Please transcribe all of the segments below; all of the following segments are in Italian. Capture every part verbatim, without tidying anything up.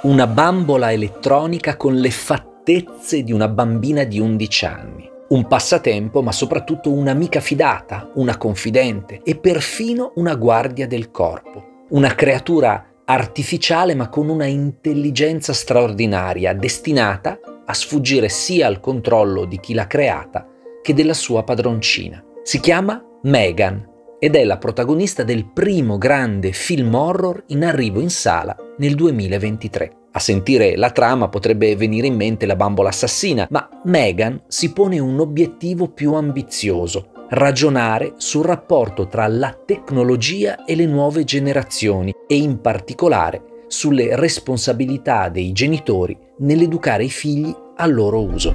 Una bambola elettronica con le fattezze di una bambina di undici anni. Un passatempo, ma soprattutto un'amica fidata, una confidente e perfino una guardia del corpo. Una creatura artificiale ma con una intelligenza straordinaria, destinata a sfuggire sia al controllo di chi l'ha creata che della sua padroncina. Si chiama Megan ed è la protagonista del primo grande film horror in arrivo in sala nel duemilaventitré. A sentire la trama potrebbe venire in mente La bambola assassina, ma Megan si pone un obiettivo più ambizioso: ragionare sul rapporto tra la tecnologia e le nuove generazioni e in particolare sulle responsabilità dei genitori nell'educare i figli al loro uso.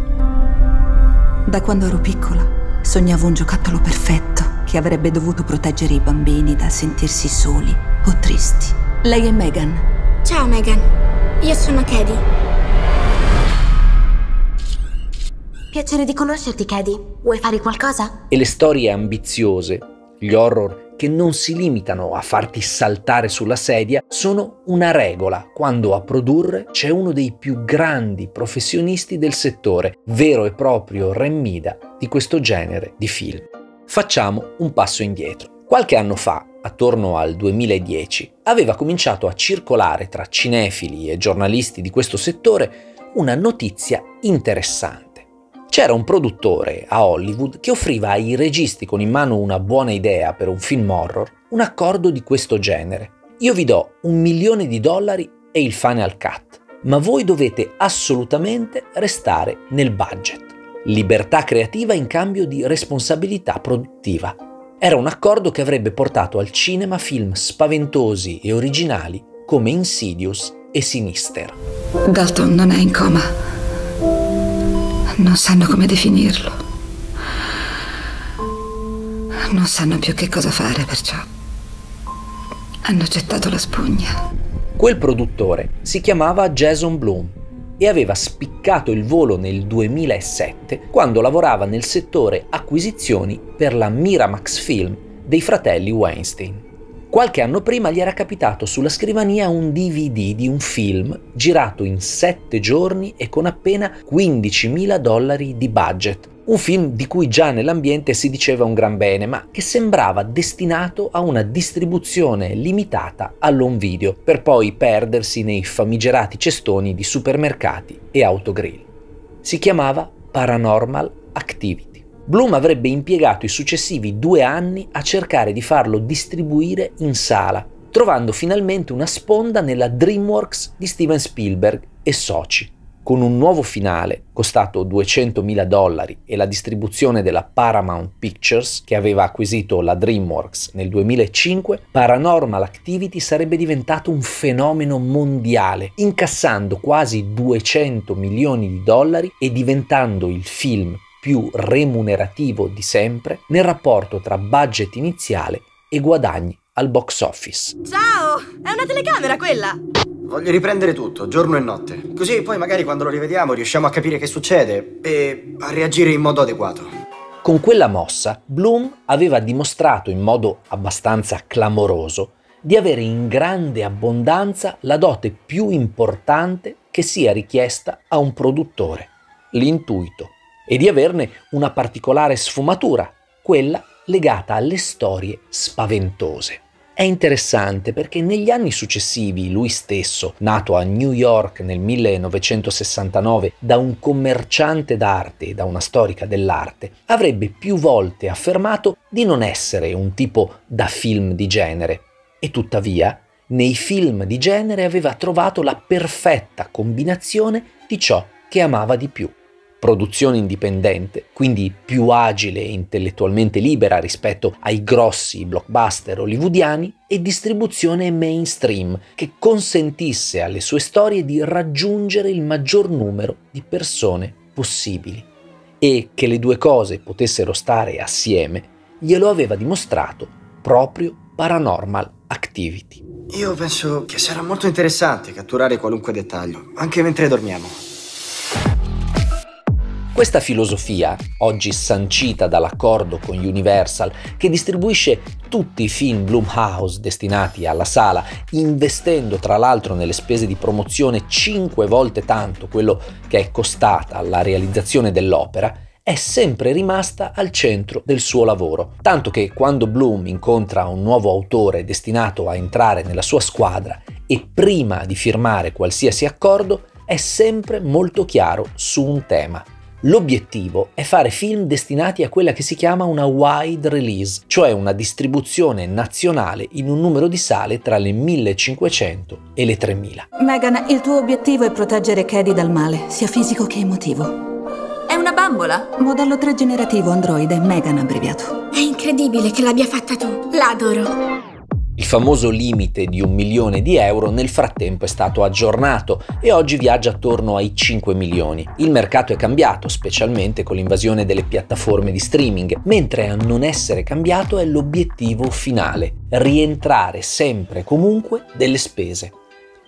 Da quando ero piccola sognavo un giocattolo perfetto che avrebbe dovuto proteggere i bambini dal sentirsi soli o tristi. Lei è Megan. Ciao Megan. Io sono Cady. Piacere di conoscerti, Cady. Vuoi fare qualcosa? E le storie ambiziose, gli horror che non si limitano a farti saltare sulla sedia, sono una regola quando a produrre c'è uno dei più grandi professionisti del settore, vero e proprio Remida di questo genere di film. Facciamo un passo indietro. Qualche anno fa, attorno al duemiladieci, aveva cominciato a circolare tra cinefili e giornalisti di questo settore una notizia interessante. C'era un produttore a Hollywood che offriva ai registi con in mano una buona idea per un film horror un accordo di questo genere. Io vi do un milione di dollari e il final cut, ma voi dovete assolutamente restare nel budget. Libertà creativa in cambio di responsabilità produttiva. Era un accordo che avrebbe portato al cinema film spaventosi e originali come Insidious e Sinister. Dalton non è in coma. Non sanno come definirlo. Non sanno più che cosa fare, perciò hanno gettato la spugna. Quel produttore si chiamava Jason Blum e aveva spiccato il volo nel duemilasette quando lavorava nel settore acquisizioni per la Miramax Film dei fratelli Weinstein. Qualche anno prima gli era capitato sulla scrivania un D V D di un film girato in sette giorni e con appena quindicimila dollari di budget. Un film di cui già nell'ambiente si diceva un gran bene, ma che sembrava destinato a una distribuzione limitata all'home video, per poi perdersi nei famigerati cestoni di supermercati e autogrill. Si chiamava Paranormal Activity. Blum avrebbe impiegato i successivi due anni a cercare di farlo distribuire in sala, trovando finalmente una sponda nella DreamWorks di Steven Spielberg e soci. Con un nuovo finale, costato duecentomila dollari, e la distribuzione della Paramount Pictures, che aveva acquisito la DreamWorks nel duemilacinque, Paranormal Activity sarebbe diventato un fenomeno mondiale, incassando quasi duecento milioni di dollari e diventando il film più remunerativo di sempre nel rapporto tra budget iniziale e guadagni al box office. Ciao! È una telecamera quella! Voglio riprendere tutto, giorno e notte. Così poi magari quando lo rivediamo riusciamo a capire che succede e a reagire in modo adeguato. Con quella mossa, Blum aveva dimostrato in modo abbastanza clamoroso di avere in grande abbondanza la dote più importante che sia richiesta a un produttore, l'intuito, e di averne una particolare sfumatura, quella legata alle storie spaventose. È interessante perché negli anni successivi lui stesso, nato a New York nel millenovecentosessantanove da un commerciante d'arte e da una storica dell'arte, avrebbe più volte affermato di non essere un tipo da film di genere e tuttavia nei film di genere aveva trovato la perfetta combinazione di ciò che amava di più: produzione indipendente, quindi più agile e intellettualmente libera rispetto ai grossi blockbuster hollywoodiani, e distribuzione mainstream che consentisse alle sue storie di raggiungere il maggior numero di persone possibili. E che le due cose potessero stare assieme glielo aveva dimostrato proprio Paranormal Activity. Io penso che sarà molto interessante catturare qualunque dettaglio, anche mentre dormiamo. Questa filosofia, oggi sancita dall'accordo con Universal, che distribuisce tutti i film Blumhouse destinati alla sala, investendo tra l'altro nelle spese di promozione cinque volte tanto quello che è costata la realizzazione dell'opera, è sempre rimasta al centro del suo lavoro, tanto che quando Blum incontra un nuovo autore destinato a entrare nella sua squadra e prima di firmare qualsiasi accordo è sempre molto chiaro su un tema. L'obiettivo è fare film destinati a quella che si chiama una wide release, cioè una distribuzione nazionale in un numero di sale tra le millecinquecento e le tremila. Megan, il tuo obiettivo è proteggere Cady dal male, sia fisico che emotivo. È una bambola? Modello tre generativo androide, Megan abbreviato. È incredibile che l'abbia fatta tu, l'adoro. Il famoso limite di un milione di euro nel frattempo è stato aggiornato e oggi viaggia attorno ai cinque milioni. Il mercato è cambiato, specialmente con l'invasione delle piattaforme di streaming, mentre a non essere cambiato è l'obiettivo finale, rientrare sempre e comunque delle spese.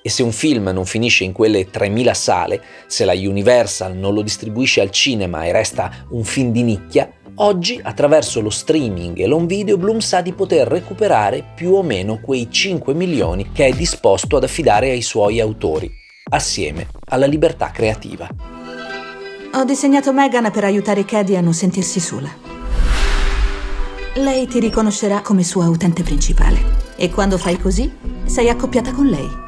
E se un film non finisce in quelle tremila sale, se la Universal non lo distribuisce al cinema e resta un film di nicchia, oggi attraverso lo streaming e l'home video Blum sa di poter recuperare più o meno quei cinque milioni che è disposto ad affidare ai suoi autori, assieme alla libertà creativa. Ho disegnato Megan per aiutare Cady a non sentirsi sola. Lei ti riconoscerà come sua utente principale e quando fai così sei accoppiata con lei.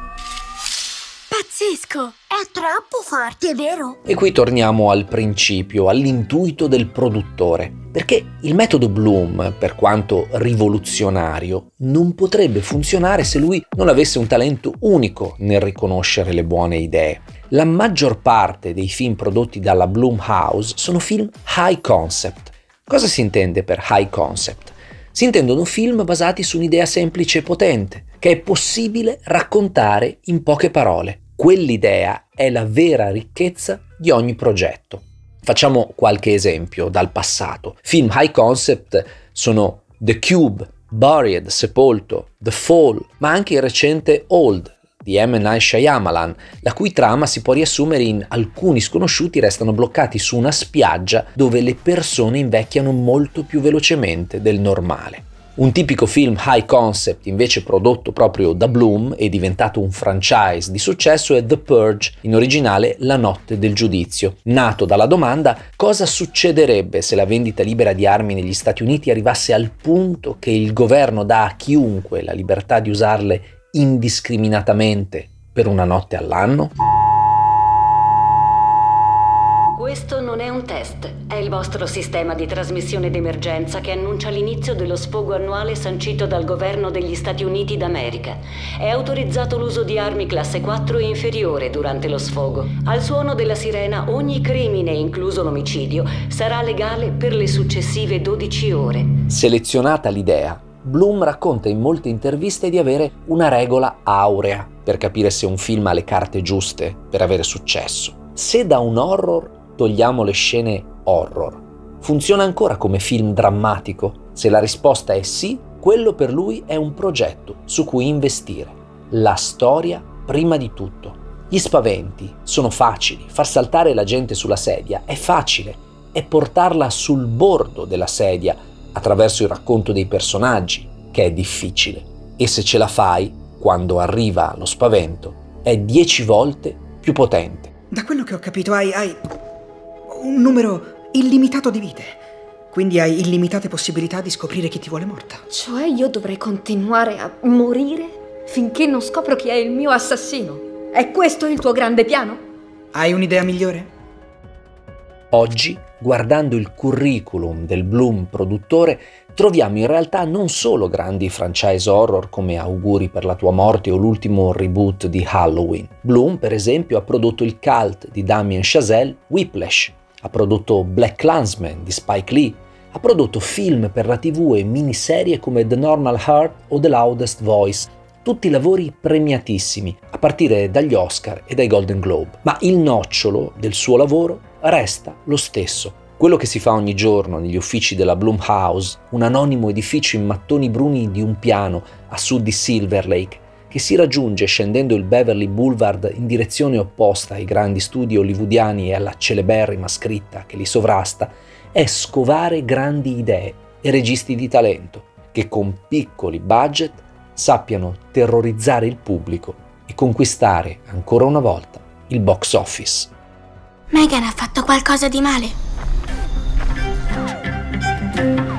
Pazzesco! È troppo forte, è vero? E qui torniamo al principio, all'intuito del produttore, perché il metodo Blum, per quanto rivoluzionario, non potrebbe funzionare se lui non avesse un talento unico nel riconoscere le buone idee. La maggior parte dei film prodotti dalla Blumhouse sono film high concept. Cosa si intende per high concept? Si intendono film basati su un'idea semplice e potente, che è possibile raccontare in poche parole. Quell'idea è la vera ricchezza di ogni progetto. Facciamo qualche esempio dal passato. Film high concept sono The Cube, Buried, Sepolto, The Fall, ma anche il recente Old di M. Night Shyamalan, la cui trama si può riassumere in alcuni sconosciuti restano bloccati su una spiaggia dove le persone invecchiano molto più velocemente del normale. Un tipico film high concept invece prodotto proprio da Blum e diventato un franchise di successo è The Purge, in originale La Notte del Giudizio, nato dalla domanda cosa succederebbe se la vendita libera di armi negli Stati Uniti arrivasse al punto che il governo dà a chiunque la libertà di usarle indiscriminatamente per una notte all'anno? Questo non è un test, è il vostro sistema di trasmissione d'emergenza che annuncia l'inizio dello sfogo annuale sancito dal governo degli Stati Uniti d'America. È autorizzato l'uso di armi classe quattro e inferiore durante lo sfogo. Al suono della sirena ogni crimine, incluso l'omicidio, sarà legale per le successive dodici ore. Selezionata l'idea, Blum racconta in molte interviste di avere una regola aurea per capire se un film ha le carte giuste per avere successo. Se da un horror togliamo le scene horror. Funziona ancora come film drammatico? Se la risposta è sì, quello per lui è un progetto su cui investire. La storia prima di tutto. Gli spaventi sono facili, far saltare la gente sulla sedia è facile, è portarla sul bordo della sedia attraverso il racconto dei personaggi che è difficile. E se ce la fai, quando arriva lo spavento, è dieci volte più potente. Da quello che ho capito hai... hai... un numero illimitato di vite, quindi hai illimitate possibilità di scoprire chi ti vuole morta. Cioè io dovrei continuare a morire finché non scopro chi è il mio assassino? È questo il tuo grande piano? Hai un'idea migliore? Oggi, guardando il curriculum del Blum produttore, troviamo in realtà non solo grandi franchise horror come Auguri per la tua morte o l'ultimo reboot di Halloween. Blum, per esempio, ha prodotto il cult di Damien Chazelle, Whiplash, ha prodotto BlacKkKlansman di Spike Lee, ha prodotto film per la tivù e miniserie come The Normal Heart o The Loudest Voice, tutti lavori premiatissimi, a partire dagli Oscar e dai Golden Globe. Ma il nocciolo del suo lavoro resta lo stesso. Quello che si fa ogni giorno negli uffici della Blumhouse, un anonimo edificio in mattoni bruni di un piano a sud di Silver Lake, che si raggiunge scendendo il Beverly Boulevard in direzione opposta ai grandi studi hollywoodiani e alla celeberrima scritta che li sovrasta, è scovare grandi idee e registi di talento, che con piccoli budget sappiano terrorizzare il pubblico e conquistare, ancora una volta, il box office. Megan ha fatto qualcosa di male.